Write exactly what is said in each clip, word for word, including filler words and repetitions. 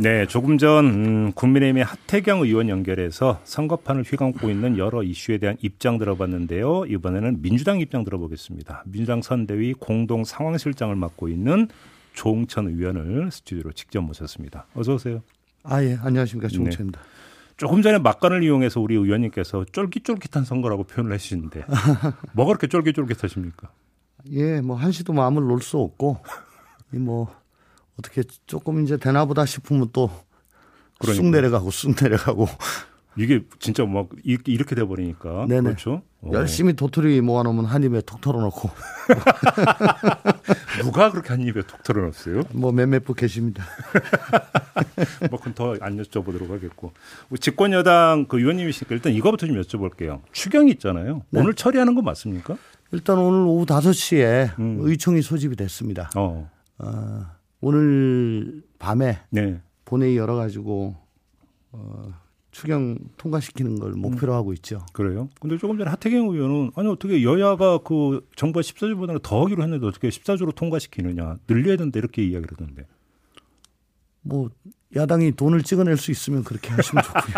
네, 조금 전 음, 국민의힘의 하태경 의원 연결해서 선거판을 휘감고 있는 여러 이슈에 대한 입장 들어봤는데요. 이번에는 민주당 입장 들어보겠습니다. 민주당 선대위 공동 상황실장을 맡고 있는 조응천 의원을 스튜디오로 직접 모셨습니다. 어서 오세요. 아, 예, 안녕하십니까, 조응천입니다. 네. 조금 전에 막간을 이용해서 우리 의원님께서 쫄깃쫄깃한 선거라고 표현을 해주시는데 뭐가 그렇게 쫄깃쫄깃하십니까? 예, 뭐 한시도 마음을 놓을 수 없고 이 뭐. 어떻게 조금 이제 되나보다 싶으면 또 쑥 내려가고 쑥 내려가고 이게 진짜 막 이렇게 돼버리니까. 네네. 그렇죠. 열심히 도토리 모아놓으면 한 입에 톡 털어놓고. 누가 그렇게 한 입에 톡 털어놨어요? 뭐 몇몇 분 계십니다. 뭐 그건 더 안 여쭤보도록 하겠고. 집권여당 그 의원님이시니까 일단 이거부터 좀 여쭤볼게요. 추경이 있잖아요. 네. 오늘 처리하는 거 맞습니까? 일단 오늘 오후 다섯 시에 음. 의총이 소집이 됐습니다. 어. 어. 오늘 밤에 네. 본회의 열어가지고 어, 추경 통과시키는 걸 목표로 하고 있죠. 그래요? 그런데 조금 전에 하태경 의원은 아니 어떻게 여야가 그 정부가 십사 조보다는 더 하기로 했는데 어떻게 십사 조로 통과시키느냐. 늘려야 된다 이렇게 이야기를 하던데. 뭐 야당이 돈을 찍어낼 수 있으면 그렇게 하시면 좋고요.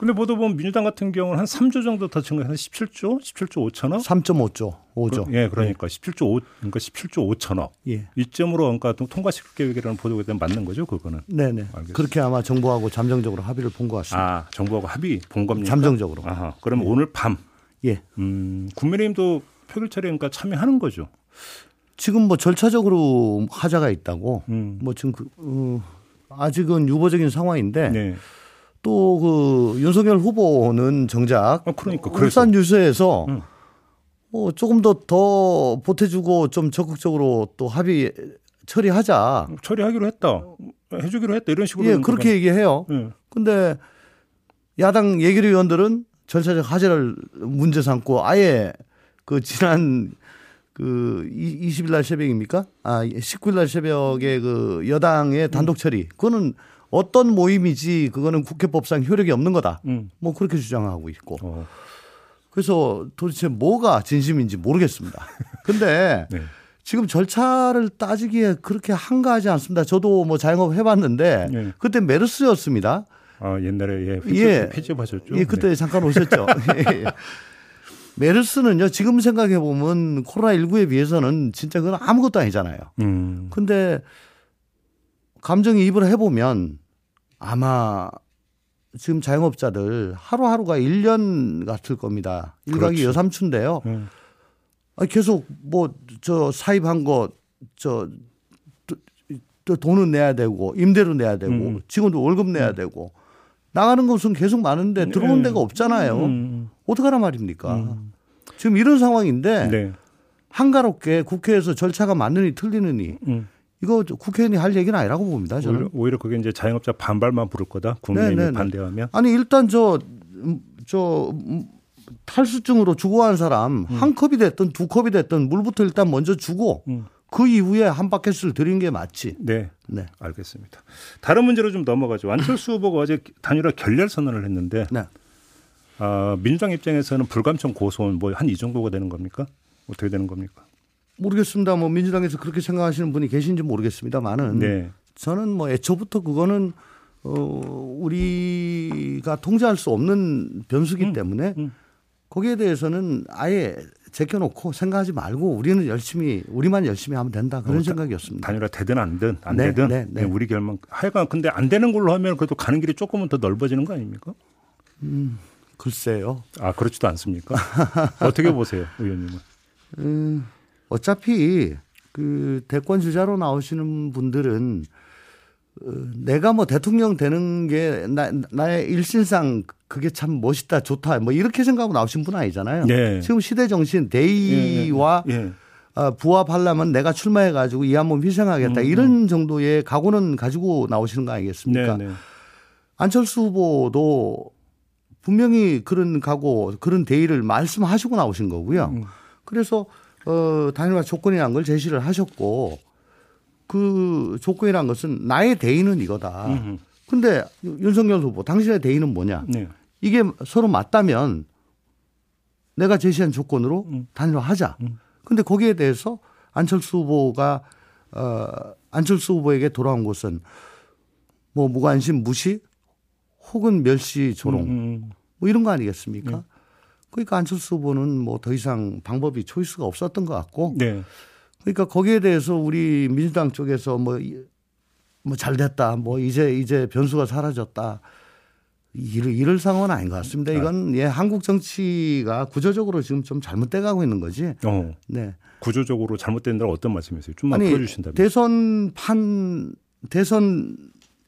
근데 보다 보면 민주당 같은 경우는 한 삼 조 정도 더 증가해서 십칠 조, 십칠 조 오천억, 삼 점 오 조, 오 조. 그, 예, 그러니까 네. 십칠 조 오, 그러니까 십칠 조 오천억. 예. 이점으로 그러니까 통과시킬 계획이라는 보도가 되면 맞는 거죠, 그거는. 네, 네. 그렇게 아마 정부하고 잠정적으로 합의를 본 것 같습니다. 아, 정부하고 합의 본 겁니까? 잠정적으로. 아하. 그러면 네. 오늘 밤. 예. 음, 국민의힘도 표결처리에 그러니까 참여하는 거죠. 지금 뭐 절차적으로 하자가 있다고. 음. 뭐 지금 그, 어, 아직은 유보적인 상황인데. 네. 또 그 윤석열 후보는 정작 아, 그러니까, 울산 유세에서 응. 뭐 조금 더 더 보태주고 좀 적극적으로 또 합의 처리하자. 처리하기로 했다. 해주기로 했다. 이런 식으로. 예, 그렇게 그런... 얘기해요. 그런데 예. 야당 예결위원들은 절차적 하자를 문제 삼고 아예 그 지난 그 이십 일 날 새벽입니까? 아, 십구 일 날 새벽에 그 여당의 단독 처리. 그거는 어떤 모임이지 그거는 국회법상 효력이 없는 거다. 음. 뭐 그렇게 주장하고 있고. 어. 그래서 도대체 뭐가 진심인지 모르겠습니다. 그런데 네. 지금 절차를 따지기에 그렇게 한가하지 않습니다. 저도 뭐 자영업 해봤는데 네. 그때 메르스였습니다. 아 옛날에 예 폐지하셨죠. 예, 예 그때 네. 잠깐 오셨죠. 예, 예. 메르스는요 지금 생각해 보면 코로나십구에 비해서는 진짜 그건 아무것도 아니잖아요. 그런데 음. 감정이입을 해보면 아마 지금 자영업자들 하루하루가 일 년 같을 겁니다. 일각이 여삼 주인데요. 음. 계속 뭐 저 사입한 거 저 돈은 내야 되고 임대료 내야 되고 음. 직원도 월급 내야 음. 되고 나가는 곳은 계속 많은데 네. 들어온 데가 없잖아요. 음. 어떡하란 말입니까? 음. 지금 이런 상황인데 네. 한가롭게 국회에서 절차가 맞느니 틀리느니 음. 이거 국회의원이 할 얘기는 아니라고 봅니다. 저는. 오히려, 오히려 그게 이제 자영업자 반발만 부를 거다. 국민의힘이 반대하면. 아니 일단 저, 저 탈수증으로 죽어간 사람 음. 한 컵이 됐든 두 컵이 됐든 물부터 일단 먼저 주고 음. 그 이후에 한 바켓을 드린 게 맞지. 네. 네. 알겠습니다. 다른 문제로 좀 넘어가죠. 안철수 후보가 어제 단일화 결렬 선언을 했는데 네. 아, 민주당 입장에서는 불감청 고소는 뭐 한 이 정도가 되는 겁니까? 어떻게 되는 겁니까? 모르겠습니다. 뭐 민주당에서 그렇게 생각하시는 분이 계신지 모르겠습니다만은 네. 저는 뭐 애초부터 그거는 어 우리가 통제할 수 없는 변수기 음, 때문에 음. 거기에 대해서는 아예 제껴놓고 생각하지 말고 우리는 열심히 우리만 열심히 하면 된다 그런 어, 생각이었습니다. 단일화 되든 안 되든 안 네, 되든 네, 네. 우리 결만 하여간 근데 안 되는 걸로 하면 그래도 가는 길이 조금은 더 넓어지는 거 아닙니까? 음 글쎄요. 아 그렇지도 않습니까? 어떻게 보세요, 의원님은? 음. 어차피 그 대권 주자로 나오시는 분들은 내가 뭐 대통령 되는 게 나, 나의 일신상 그게 참 멋있다 좋다 뭐 이렇게 생각하고 나오신 분 아니잖아요. 네. 지금 시대 정신 대의와 네, 네, 네. 어, 부합하려면 내가 출마해 가지고 이 한 몸 희생하겠다 음, 이런 음. 정도의 각오는 가지고 나오시는 거 아니겠습니까? 네, 네. 안철수 후보도 분명히 그런 각오, 그런 대의를 말씀하시고 나오신 거고요. 음. 그래서 어, 단일화 조건이라는 걸 제시를 하셨고 그 조건이라는 것은 나의 대의는 이거다. 음흠. 근데 윤석열 후보 당신의 대의는 뭐냐. 네. 이게 서로 맞다면 내가 제시한 조건으로 음. 단일화하자. 음. 근데 거기에 대해서 안철수 후보가 어, 안철수 후보에게 돌아온 것은 뭐 무관심, 무시 혹은 멸시, 조롱 음. 뭐 이런 거 아니겠습니까? 네. 그러니까 안철수 후보는 뭐 더 이상 방법이 초이스가 없었던 것 같고 네. 그러니까 거기에 대해서 우리 민주당 쪽에서 뭐, 뭐 잘됐다, 뭐 이제 이제 변수가 사라졌다. 이럴, 이럴 상황은 아닌 것 같습니다. 이건 예, 한국 정치가 구조적으로 지금 좀 잘못돼 가고 있는 거지. 어. 네. 구조적으로 잘못된다는 어떤 말씀이세요? 좀만 풀어주신다면. 대선 판 대선에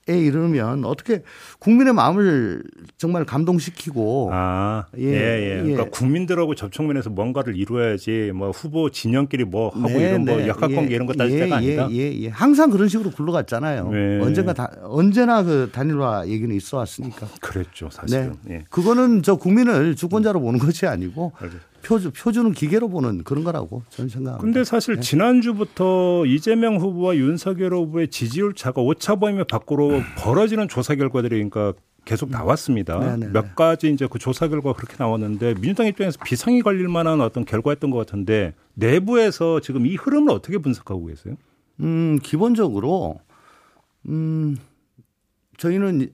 이르면 어떻게 국민의 마음을 정말 감동시키고. 아, 예, 예. 예. 그러니까 국민들하고 접촉면에서 뭔가를 이루어야지 뭐 후보 진영끼리 뭐 하고 네, 이런 네. 뭐 약학관계 예, 이런 거 따질 예, 때가 아니다. 예, 예, 예. 항상 그런 식으로 굴러갔잖아요. 예. 언젠가 다, 언제나 그 단일화 얘기는 있어 왔으니까. 그랬죠, 사실은. 네. 예. 그거는 저 국민을 주권자로 보는 것이 아니고. 알겠습니다. 표주, 표주는 기계로 보는 그런 거라고 저는 생각합니다. 그런데 사실 네. 지난주부터 이재명 후보와 윤석열 후보의 지지율 차가 오차범위 밖으로 벌어지는 조사 결과들이 그러니까 계속 나왔습니다. 네네네. 몇 가지 이제 그 조사 결과가 그렇게 나왔는데 민주당 입장에서 비상이 걸릴 만한 어떤 결과였던 것 같은데 내부에서 지금 이 흐름을 어떻게 분석하고 계세요? 음, 기본적으로 음, 저희는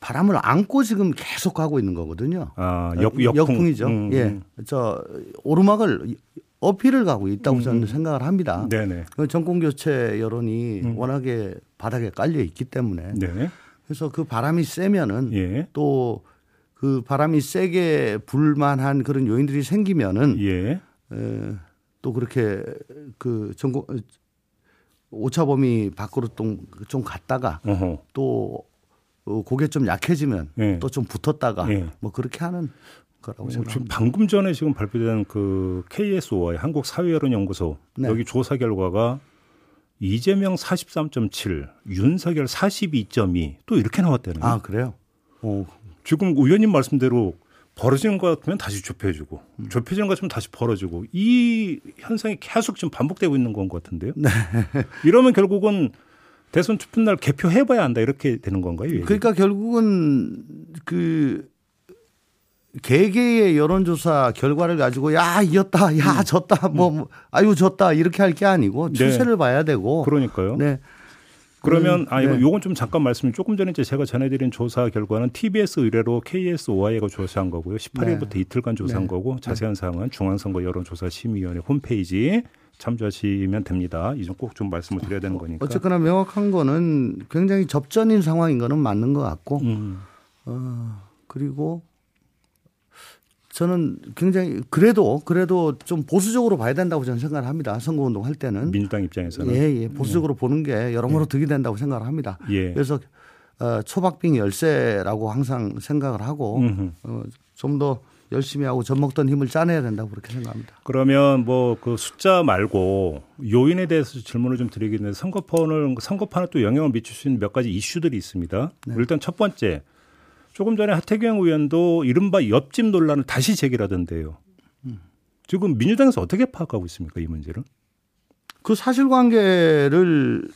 바람을 안고 지금 계속 가고 있는 거거든요. 아, 역, 역풍. 역풍이죠. 음. 예, 저 오르막을 어필을 가고 있다고 저는 음. 생각을 합니다. 네네. 정권 교체 여론이 음. 워낙에 바닥에 깔려 있기 때문에. 네네. 그래서 그 바람이 세면은 예. 또 그 바람이 세게 불만한 그런 요인들이 생기면은 예. 에, 또 그렇게 그 정권 오차범위 밖으로 좀 갔다가 어허. 또 고개 좀 약해지면 네. 또 좀 붙었다가 네. 뭐 그렇게 하는 거라고 생각합니다. 방금 전에 지금 발표된 그 케이에스오아이 한국사회여론연구소 네. 여기 조사 결과가 이재명 사십삼 점 칠, 윤석열 사십이 점 이 또 이렇게 나왔다네요. 아 그래요? 어, 지금 의원님 말씀대로 벌어지는 것 같으면 다시 좁혀지고 음. 좁혀지는 것 같으면 다시 벌어지고 이 현상이 계속 지금 반복되고 있는 건 것 같은데요. 네. 이러면 결국은 대선 투표 날 개표해봐야 한다 이렇게 되는 건가요? 얘기? 그러니까 결국은 그 개개의 여론조사 결과를 가지고 야 이겼다, 야 음. 졌다, 뭐 음. 아유 졌다 이렇게 할 게 아니고 추세를 네. 봐야 되고. 그러니까요. 네. 그러면 음, 아 이거 네. 요건 좀 잠깐 말씀 조금 전에 제가 전해드린 조사 결과는 티비에스 의뢰로 케이에스오아이가 조사한 거고요. 십팔 일부터 네. 이틀간 조사한 네. 거고 자세한 사항은 중앙선거 여론조사심의위원회 홈페이지. 참조하시면 됩니다. 이 점 꼭 좀 말씀을 드려야 되는 거니까. 어쨌거나 명확한 거는 굉장히 접전인 상황인 거는 맞는 것 같고 음. 어, 그리고 저는 굉장히 그래도 그래도 좀 보수적으로 봐야 된다고 저는 생각을 합니다. 선거운동 할 때는. 민주당 입장에서는. 예, 예. 보수적으로 예. 보는 게 여러모로 득이 된다고 생각을 합니다. 예. 그래서 어, 초박빙 열세라고 항상 생각을 하고 어, 좀 더 열심히 하고 젖먹던 힘을 짜내야 된다고 그렇게 생각합니다. 그러면 뭐 그 숫자 말고 요인에 대해서 질문을 좀 드리긴 했는데 선거판을 선거판에 또 영향을 미칠 수 있는 몇 가지 이슈들이 있습니다. 네. 일단 첫 번째 조금 전에 하태경 의원도 이른바 옆집 논란을 다시 제기하던데요. 음. 지금 민주당에서 어떻게 파악하고 있습니까 이 문제를? 그 사실관계를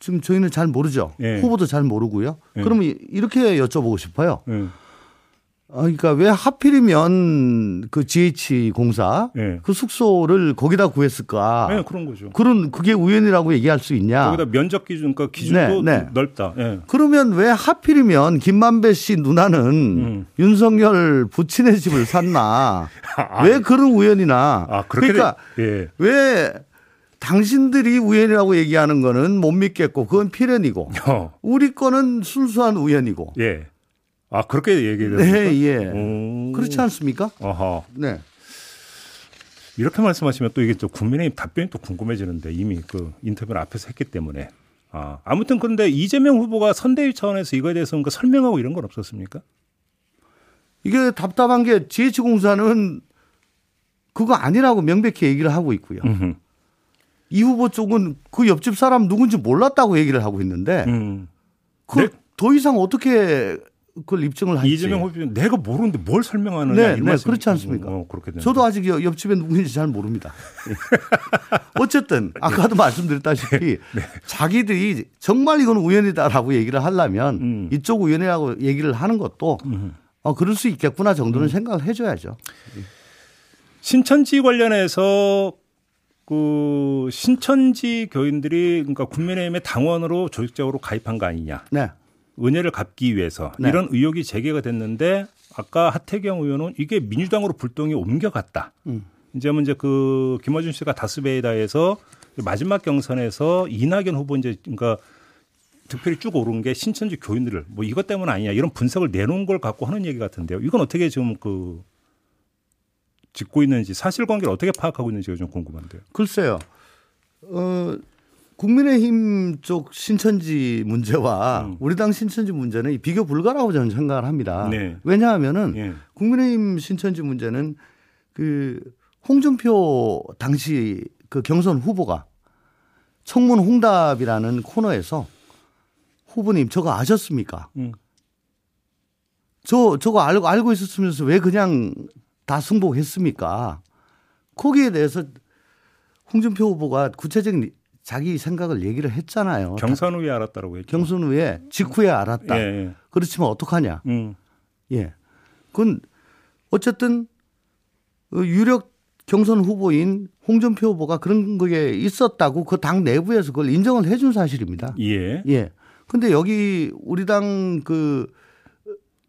지금 저희는 잘 모르죠. 네. 후보도 잘 모르고요. 네. 그러면 이렇게 여쭤보고 싶어요. 네. 그러니까 왜 하필이면 그 지에이치 공사 네. 그 숙소를 거기다 구했을까? 네, 그런 거죠. 그런 그게 우연이라고 얘기할 수 있냐? 거기다 면적 기준, 그러니까 기준도 네, 네. 넓다. 네. 그러면 왜 하필이면 김만배 씨 누나는 음. 윤석열 부친의 집을 샀나? 아, 왜 그런 우연이나? 아, 그러니까 예. 왜? 당신들이 우연이라고 얘기하는 거는 못 믿겠고 그건 필연이고 어. 우리 거는 순수한 우연이고. 예. 아 그렇게 얘기해요? 네, 예. 오. 그렇지 않습니까? 아하. 네. 이렇게 말씀하시면 또 이게 또 국민의힘 답변이 또 궁금해지는데 이미 그 인터뷰를 앞에서 했기 때문에 아 아무튼 그런데 이재명 후보가 선대위 차원에서 이거에 대해서 뭔가 설명하고 이런 건 없었습니까? 이게 답답한 게 지에이치 공사는 그거 아니라고 명백히 얘기를 하고 있고요. 음흠. 이 후보 쪽은 그 옆집 사람 누군지 몰랐다고 얘기를 하고 있는데 음. 그 더 이상 어떻게 그걸 입증을 하지. 이재명 후보는 내가 모르는데 뭘 설명하느냐. 네, 네 그렇지 않습니까? 어, 그렇게 저도 아직 옆집에 누군지 잘 모릅니다. 어쨌든 아까도 네. 말씀드렸다시피 네. 네. 자기들이 정말 이건 우연이다라고 얘기를 하려면 음. 이쪽 우연이라고 얘기를 하는 것도 음. 어, 그럴 수 있겠구나 정도는 음. 생각을 해 줘야죠. 신천지 관련해서 그 신천지 교인들이 그러니까 국민의힘의 당원으로 조직적으로 가입한 거 아니냐. 네. 은혜를 갚기 위해서 네. 이런 의혹이 제기가 됐는데 아까 하태경 의원은 이게 민주당으로 불똥이 옮겨갔다. 음. 이제 뭐 이제 그 김어준 씨가 다스베이다에서 마지막 경선에서 이낙연 후보 이제 그러니까 득표율이 쭉 오른 게 신천지 교인들을 뭐 이것 때문 아니냐 이런 분석을 내놓은 걸 갖고 하는 얘기 같은데요. 이건 어떻게 지금 그 짚고 있는지 사실관계를 어떻게 파악하고 있는지가 좀 궁금한데요. 글쎄요. 어. 국민의힘 쪽 신천지 문제와 음. 우리 당 신천지 문제는 비교 불가라고 저는 생각을 합니다. 네. 왜냐하면은 예. 국민의힘 신천지 문제는 그 홍준표 당시 그 경선 후보가 청문 홍답이라는 코너에서 후보님 저거 아셨습니까? 음. 저 저거 알고 알고 있었으면서 왜 그냥 다 승복했습니까? 거기에 대해서 홍준표 후보가 구체적인 자기 생각을 얘기를 했잖아요. 경선 후에 알았다라고 했죠. 경선 후에 직후에 알았다. 예, 예. 그렇지만 어떡하냐. 음. 예. 그건 어쨌든 유력 경선 후보인 홍준표 후보가 그런 게 있었다고 그 당 내부에서 그걸 인정을 해준 사실입니다. 예. 예. 근데 여기 우리 당 그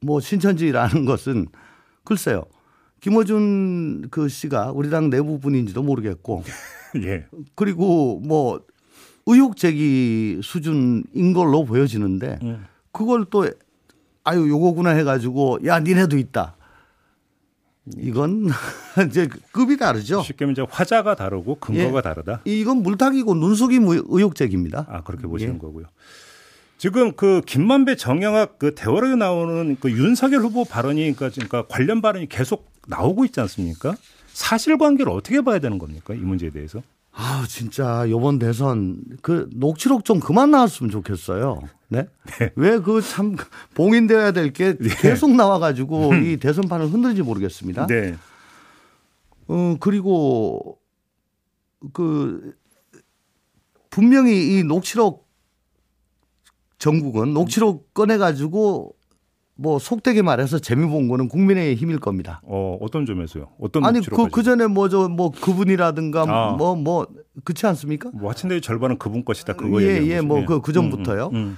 뭐 신천지라는 것은 글쎄요. 김어준 그 씨가 우리 당 내부 분인지도 모르겠고. 예. 그리고 뭐 의혹 제기 수준인 걸로 보여지는데 예. 그걸 또 아유 요거구나 해가지고 야 니네도 있다. 이건 이제 급이 다르죠. 쉽게 말하면 이제 화자가 다르고 근거가 예. 다르다. 이건 물타기고 눈속임 의혹 제기입니다. 아 그렇게 보시는 예. 거고요. 지금 그 김만배 정영학 그 대화로 나오는 그 윤석열 후보 발언이 그러니까 관련 발언이 계속 나오고 있지 않습니까? 사실관계를 어떻게 봐야 되는 겁니까? 이 문제에 대해서. 아 진짜 이번 대선 그 녹취록 좀 그만 나왔으면 좋겠어요. 네? 네. 왜 그 참 봉인되어야 될 게 계속 나와가지고 네. 이 대선판을 흔들지 모르겠습니다. 네. 어 그리고 그 분명히 이 녹취록 전국은 녹취록 꺼내가지고. 뭐 속되게 말해서 재미 본 거는 국민의힘일 겁니다. 어 어떤 점에서요? 어떤 아니 그 그 전에 뭐 저 뭐 그분이라든가 아. 뭐 뭐 그렇지 않습니까? 뭐 하천대의 절반은 그분 것이다 그거 얘기하는 거죠. 예, 예, 뭐 그 그 전부터요. 음, 음, 음.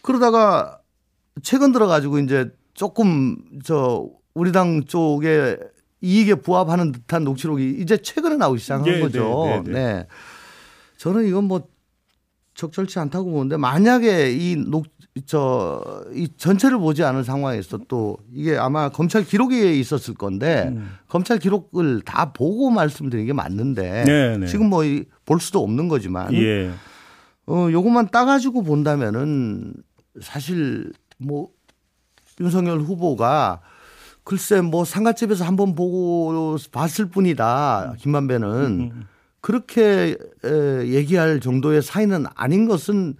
그러다가 최근 들어가지고 이제 조금 저 우리 당 쪽에 이익에 부합하는 듯한 녹취록이 이제 최근에 나오기 시작한 예, 거죠. 네, 네, 네. 네, 저는 이건 뭐 적절치 않다고 보는데 만약에 이 녹 저 이 전체를 보지 않은 상황에서 또 이게 아마 검찰 기록에 있었을 건데 음. 검찰 기록을 다 보고 말씀드리는 게 맞는데 네네. 지금 뭐 볼 수도 없는 거지만 예. 어 요것만 따가지고 본다면은 사실 뭐 윤석열 후보가 글쎄 뭐 상가집에서 한번 보고 봤을 뿐이다 김만배는 음. 그렇게 에, 얘기할 정도의 사이는 아닌 것은.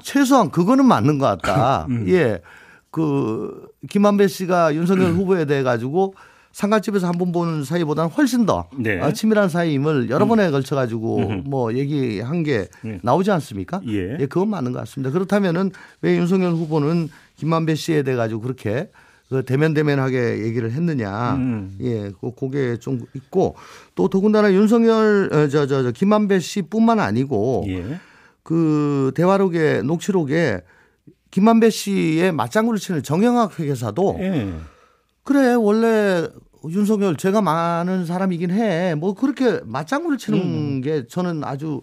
최소한 그거는 맞는 것 같다. 음. 예, 그 김만배 씨가 윤석열 음. 후보에 대해 가지고 상가집에서 한 번 보는 사이보다는 훨씬 더 네. 치밀한 사이임을 여러 음. 번에 걸쳐 가지고 음. 뭐 얘기한 게 네. 나오지 않습니까? 예. 예, 그건 맞는 것 같습니다. 그렇다면은 왜 윤석열 후보는 김만배 씨에 대해 가지고 그렇게 그 대면대면하게 얘기를 했느냐. 음. 예, 그 그게 좀 있고 또 더군다나 윤석열 저저 저, 저, 김만배 씨뿐만 아니고. 예. 그 대화록에 녹취록에 김만배 씨의 맞장구를 치는 정영학 회계사도 예. 그래 원래 윤석열 죄가 많은 사람이긴 해. 뭐 그렇게 맞장구를 치는 음. 게 저는 아주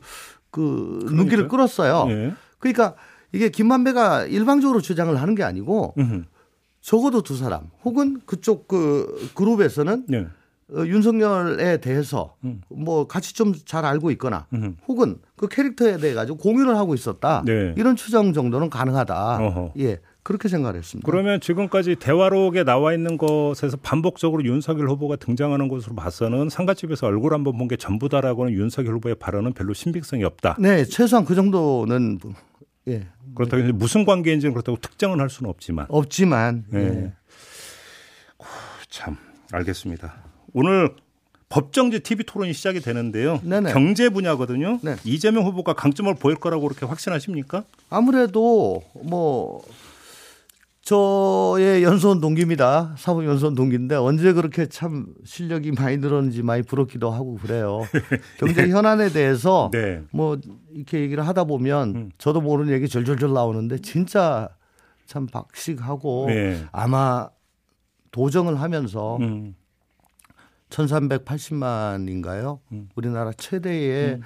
그 그러니까요. 눈길을 끌었어요. 예. 그러니까 이게 김만배가 일방적으로 주장을 하는 게 아니고 음흠. 적어도 두 사람 혹은 그쪽 그 그룹에서는 예. 어, 윤석열에 대해서 음. 뭐 같이 좀 잘 알고 있거나 음. 혹은 그 캐릭터에 대해 가지고 공유를 하고 있었다. 네. 이런 추정 정도는 가능하다. 어허. 예, 그렇게 생각을 했습니다. 그러면 지금까지 대화록에 나와 있는 것에서 반복적으로 윤석열 후보가 등장하는 것으로 봐서는 상가집에서 얼굴 한번 본 게 전부다라고는 윤석열 후보의 발언은 별로 신빙성이 없다. 네, 최소한 그 정도는 예, 그렇다고 이제 무슨 관계인지는 그렇다고 특정은 할 수는 없지만. 없지만. 예. 예. 후, 참 알겠습니다. 오늘 법정제 티비 토론이 시작이 되는데요. 네네. 경제 분야거든요. 네. 이재명 후보가 강점을 보일 거라고 그렇게 확신하십니까? 아무래도 뭐 저의 연수원 동기입니다. 사법 연수원 동기인데 언제 그렇게 참 실력이 많이 늘었는지 많이 부럽기도 하고 그래요. 경제 현안에 대해서 네. 뭐 이렇게 얘기를 하다 보면 저도 모르는 얘기 절절절 나오는데 진짜 참 박식하고 네. 아마 도정을 하면서 음. 천삼백팔십만인가요? 음. 우리나라 최대의 음.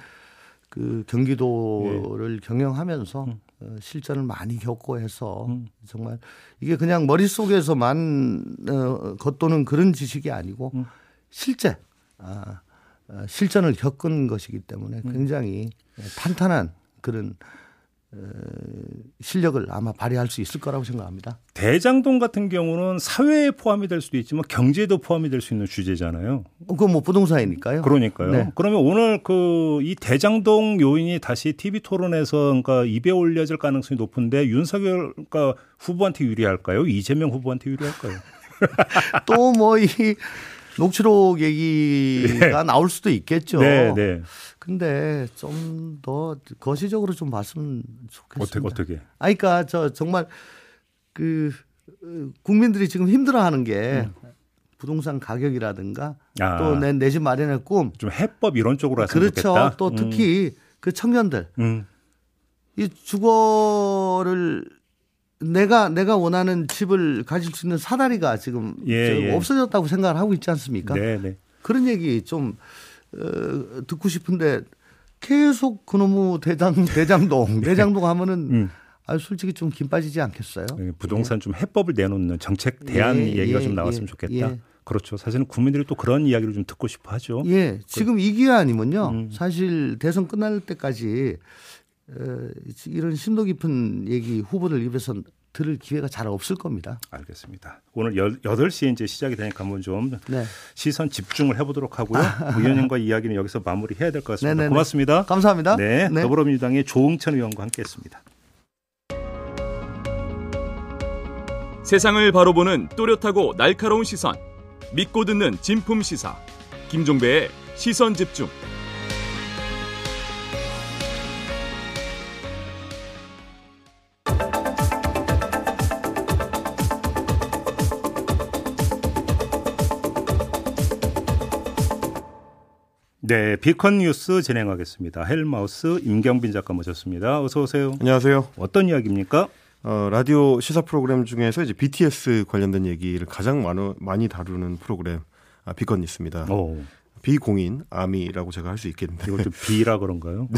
그 경기도를 네. 경영하면서 음. 실전을 많이 겪고 해서 음. 정말 이게 그냥 머릿속에서만 어, 겉도는 그런 지식이 아니고 음. 실제 아, 실전을 겪은 것이기 때문에 굉장히 음. 탄탄한 그런 어, 실력을 아마 발휘할 수 있을 거라고 생각합니다. 대장동 같은 경우는 사회에 포함이 될 수도 있지만 경제에도 포함이 될 수 있는 주제잖아요. 그건 뭐 부동산이니까요. 그러니까요. 네. 그러면 오늘 그 이 대장동 요인이 다시 티비 토론에서 그러니까 입에 올려질 가능성이 높은데 윤석열 그러니까 후보한테 유리할까요? 이재명 후보한테 유리할까요? 또 뭐 이 녹취록 얘기가 네. 나올 수도 있겠죠. 네, 네. 근데 좀 더 거시적으로 좀 봤으면 좋겠습니다. 어떻게? 어떻게? 아, 그러니까 저 정말 그 국민들이 지금 힘들어하는 게 음. 부동산 가격이라든가 아. 또 내 내 집 마련의 꿈. 좀 해법 이런 쪽으로 하시면 그렇죠. 좋겠다. 그렇죠. 또 특히 음. 그 청년들 음. 이 주거를 내가 내가 원하는 집을 가질 수 있는 사다리가 지금, 예, 지금 예. 없어졌다고 생각을 하고 있지 않습니까? 네네. 그런 얘기 좀 어, 듣고 싶은데 계속 그놈의 대장 대장동 대장동 하면은 음. 아, 솔직히 좀 긴 빠지지 않겠어요? 부동산 예. 좀 해법을 내놓는 정책 대안 예, 얘기가 예, 좀 나왔으면 예, 좋겠다. 예. 그렇죠. 사실은 국민들이 또 그런 이야기를 좀 듣고 싶어하죠. 예. 그, 지금 이 기회 아니면요. 음. 사실 대선 끝날 때까지. 이런 심도 깊은 얘기 후보들 입에서 들을 기회가 잘 없을 겁니다. 알겠습니다. 오늘 여덟 시에 이제 시작이 되니까 한번 좀 네. 시선 집중을 해보도록 하고요. 의원님과 이야기는 여기서 마무리해야 될 것 같습니다. 네네네. 고맙습니다. 감사합니다. 네, 네. 더불어민주당의 조응천 의원과 함께했습니다. 세상을 바로 보는 또렷하고 날카로운 시선, 믿고 듣는 진품 시사, 김종배의 시선 집중. 네, B컷뉴스 진행하겠습니다. 헬마우스 임경빈 작가 모셨습니다. 어서 오세요. 안녕하세요. 어떤 이야기입니까? 어, 라디오 시사 프로그램 중에서 이제 비티에스 관련된 얘기를 가장 많이, 많이 다루는 프로그램 아, B컷뉴스입니다. 오. 비공인 아미라고 제가 할 수 있겠는데 이것도 B라 그런가요?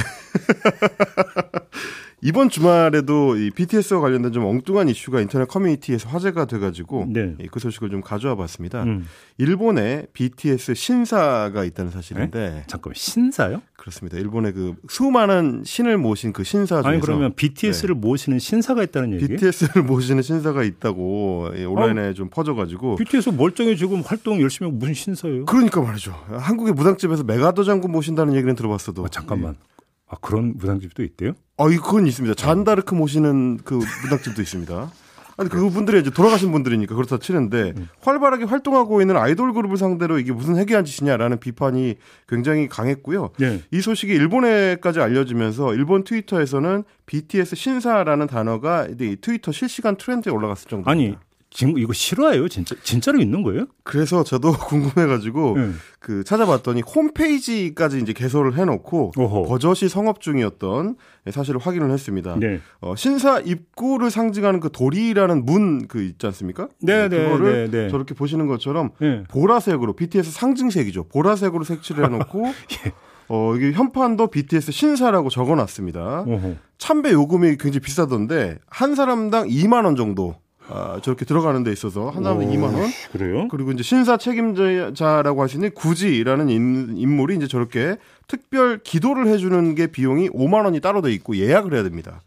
이번 주말에도 이 비티에스와 관련된 좀 엉뚱한 이슈가 인터넷 커뮤니티에서 화제가 돼가지고 네. 그 소식을 좀 가져와 봤습니다. 음. 일본에 비티에스 신사가 있다는 사실인데 네? 잠깐만 신사요? 그렇습니다. 일본의 그 수많은 신을 모신 그 신사 중에서 아니 그러면 비티에스를 네. 모시는 신사가 있다는 얘기예요? 비티에스를 모시는 신사가 있다고 온라인에 아, 좀 퍼져가지고 비티에스 멀쩡히 지금 활동 열심히 하고 무슨 신사예요? 그러니까 말이죠. 한국의 무당집에서 메가더 장군 모신다는 얘기는 들어봤어도 아, 잠깐만. 예. 아, 그런 무당집도 있대요? 아, 그건 있습니다. 잔다르크 모시는 그 무당집도 있습니다. 아니, 그분들이 이제 돌아가신 분들이니까 그렇다 치는데, 음. 활발하게 활동하고 있는 아이돌 그룹을 상대로 이게 무슨 해괴한 짓이냐라는 비판이 굉장히 강했고요. 네. 이 소식이 일본에까지 알려지면서, 일본 트위터에서는 비티에스 신사라는 단어가 이 트위터 실시간 트렌드에 올라갔을 정도입니다. 아니. 지금 이거 실화예요? 진짜 진짜로 있는 거예요? 그래서 저도 궁금해가지고 네. 그 찾아봤더니 홈페이지까지 이제 개설을 해놓고 어허. 버젓이 성업 중이었던 사실을 확인을 했습니다. 네. 어, 신사 입구를 상징하는 그 도리라는 문 그 있지 않습니까? 네, 네, 그거를 네, 네. 저렇게 보시는 것처럼 네. 보라색으로 비티에스 상징색이죠. 보라색으로 색칠을 해놓고. 예. 어, 이게 현판도 비티에스 신사라고 적어놨습니다. 어허. 참배 요금이 굉장히 비싸던데 한 사람당 이만 원 정도. 아, 저렇게 들어가는 데 있어서 한 사람당 이만 원. 그래요? 그리고 이제 신사 책임자라고 하시는 구지라는 인물이 이제 저렇게 특별 기도를 해주는 게 비용이 오만 원이 따로 돼 있고 예약을 해야 됩니다.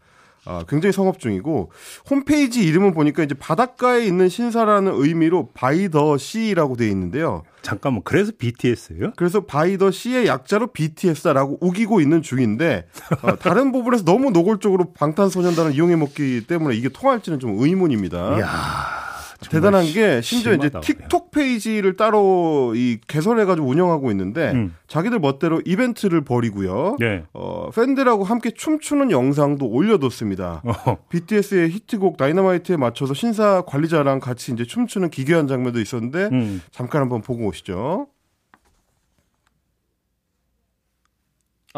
아, 굉장히 성업 중이고, 홈페이지 이름은 보니까 이제 바닷가에 있는 신사라는 의미로 바이 더 씨라고 되어 있는데요. 잠깐만, 그래서 비티에스예요? 그래서 바이 더 씨의 약자로 비티에스라고 우기고 있는 중인데, 어, 다른 부분에서 너무 노골적으로 방탄소년단을 이용해 먹기 때문에 이게 통할지는 좀 의문입니다. 이야. 대단한 게 심지어 이제 틱톡 그냥. 페이지를 따로 이 개설해가지고 운영하고 있는데 음. 자기들 멋대로 이벤트를 벌이고요. 네. 어, 팬들하고 함께 춤추는 영상도 올려뒀습니다. 어허. 비티에스의 히트곡 다이너마이트에 맞춰서 신사 관리자랑 같이 이제 춤추는 기괴한 장면도 있었는데 음. 잠깐 한번 보고 오시죠.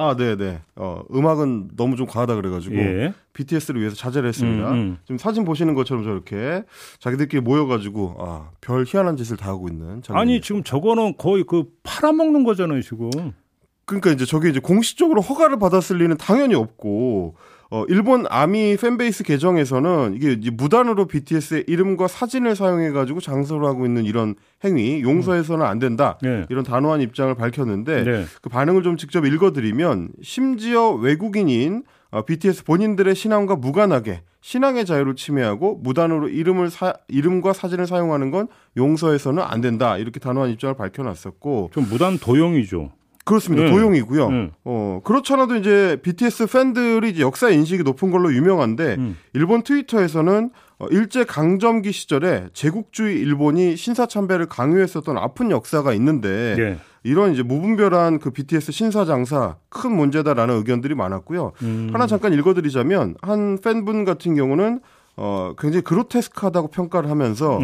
아, 네네. 어, 음악은 너무 좀 과하다 그래가지고 예. 비티에스를 위해서 자제를 했습니다. 음, 음. 지금 사진 보시는 것처럼 저렇게 자기들끼리 모여가지고 아, 별 희한한 짓을 다 하고 있는. 장면이. 아니 지금 저거는 거의 그 팔아먹는 거잖아요 지금. 그러니까 이제 저게 이제 공식적으로 허가를 받았을 리는 당연히 없고. 어, 일본 아미 팬베이스 계정에서는 이게 이제 무단으로 비티에스의 이름과 사진을 사용해가지고 장소를 하고 있는 이런 행위 용서해서는 안 된다. 네. 이런 단호한 입장을 밝혔는데 네. 그 반응을 좀 직접 읽어드리면 심지어 외국인인 어, 비티에스 본인들의 신앙과 무관하게 신앙의 자유를 침해하고 무단으로 이름을 사, 이름과 사진을 사용하는 건 용서해서는 안 된다. 이렇게 단호한 입장을 밝혀놨었고 좀 무단 도용이죠. 그렇습니다. 네. 도용이고요. 네. 어, 그렇잖아도 이제 비티에스 팬들이 이제 역사 인식이 높은 걸로 유명한데 음. 일본 트위터에서는 일제 강점기 시절에 제국주의 일본이 신사 참배를 강요했었던 아픈 역사가 있는데 네. 이런 이제 무분별한 그 비티에스 신사 장사 큰 문제다라는 의견들이 많았고요. 음. 하나 잠깐 읽어드리자면 한 팬분 같은 경우는 어, 굉장히 그로테스크하다고 평가를 하면서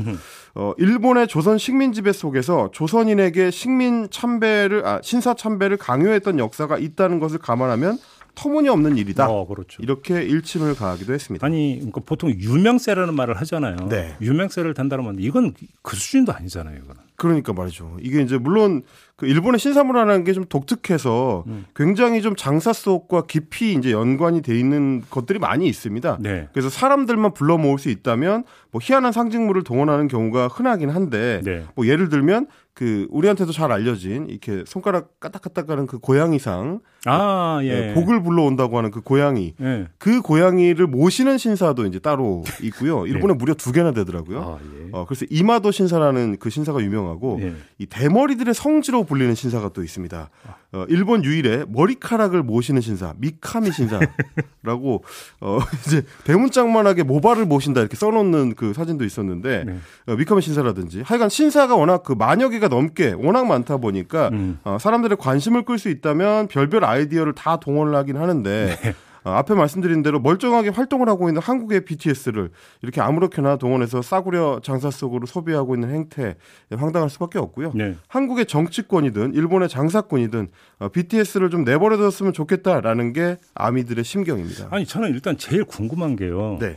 어, 일본의 조선 식민지배 속에서 조선인에게 식민 참배를 아, 신사 참배를 강요했던 역사가 있다는 것을 감안하면 터무니없는 일이다. 어, 그렇죠. 이렇게 일침을 가하기도 했습니다. 아니 그러니까 보통 유명세라는 말을 하잖아요. 네. 유명세를 단다는 건 이건 그 수준도 아니잖아요. 이거는. 그러니까 말이죠. 이게 이제 물론 그 일본의 신사무라는 게 좀 독특해서 음. 굉장히 좀 장사 속과 깊이 이제 연관이 돼 있는 것들이 많이 있습니다. 네. 그래서 사람들만 불러 모을 수 있다면 뭐 희한한 상징물을 동원하는 경우가 흔하긴 한데 네. 뭐 예를 들면 그 우리한테도 잘 알려진 이렇게 손가락 까딱까딱하는 그 고양이상 아, 예. 예, 복을 불러온다고 하는 그 고양이 예. 그 고양이를 모시는 신사도 이제 따로 있고요. 일본에 네. 무려 두 개나 되더라고요. 아, 예. 어, 그래서 이마도 신사라는 그 신사가 유명하고 예. 이 대머리들의 성지로 불리는 신사가 또 있습니다. 어, 일본 유일의 머리카락을 모시는 신사 미카미 신사라고 어, 이제 대문짝만하게 모발을 모신다 이렇게 써놓는 그 사진도 있었는데 네. 어, 미카미 신사라든지 하여간 신사가 워낙 그 만여개가 넘게 워낙 많다 보니까 음. 어, 사람들의 관심을 끌 수 있다면 별별 아이디어를 다 동원을 하긴 하는데 네. 어, 앞에 말씀드린 대로 멀쩡하게 활동을 하고 있는 한국의 비티에스를 이렇게 아무렇게나 동원해서 싸구려 장사 속으로 소비하고 있는 행태 황당할 수밖에 없고요. 네. 한국의 정치권이든 일본의 장사꾼이든 어, 비티에스를 좀 내버려뒀으면 좋겠다라는 게 아미들의 심경입니다. 아니 저는 일단 제일 궁금한 게요. 네.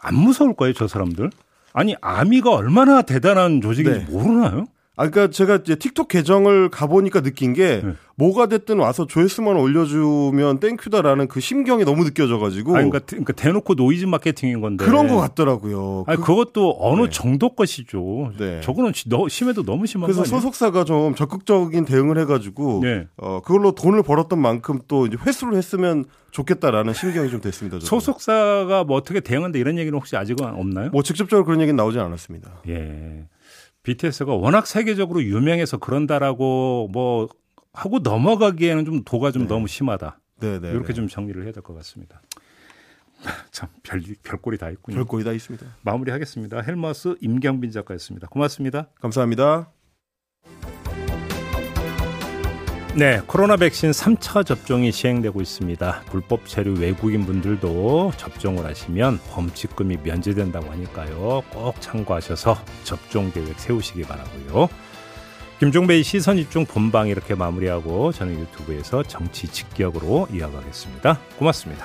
안 무서울 거예요, 저 사람들? 아니 아미가 얼마나 대단한 조직인지 네. 모르나요? 아, 그니까 제가 이제 틱톡 계정을 가보니까 느낀 게, 네. 뭐가 됐든 와서 조회수만 올려주면 땡큐다라는 그 심경이 너무 느껴져가지고. 아, 그러니까, 그러니까 대놓고 노이즈 마케팅인 건데. 그런 것 같더라고요. 아, 그, 그것도 어느 네. 정도 것이죠. 네. 저거는 심해도 너무 심한 거 아니에요? 그래서 소속사가 좀 적극적인 대응을 해가지고, 네. 어, 그걸로 돈을 벌었던 만큼 또 이제 회수를 했으면 좋겠다라는 심경이 좀 됐습니다. 저는. 소속사가 뭐 어떻게 대응한다 이런 얘기는 혹시 아직은 없나요? 뭐 직접적으로 그런 얘기는 나오진 않았습니다. 예. 비티에스가 워낙 세계적으로 유명해서 그런다라고 뭐 하고 넘어가기에는 좀 도가 좀 네. 너무 심하다. 네, 네, 이렇게 네. 좀 정리를 해야 될 것 같습니다. 참 별, 별꼴이 다 있군요. 별꼴이 다 있습니다. 마무리하겠습니다. 헬마우스 임경빈 작가였습니다. 고맙습니다. 감사합니다. 네, 코로나 백신 삼 차 접종이 시행되고 있습니다. 불법 체류 외국인분들도 접종을 하시면 범칙금이 면제된다고 하니까요. 꼭 참고하셔서 접종 계획 세우시기 바라고요. 김종배의 시선집중 본방 이렇게 마무리하고 저는 유튜브에서 정치 직격으로 이어가겠습니다. 고맙습니다.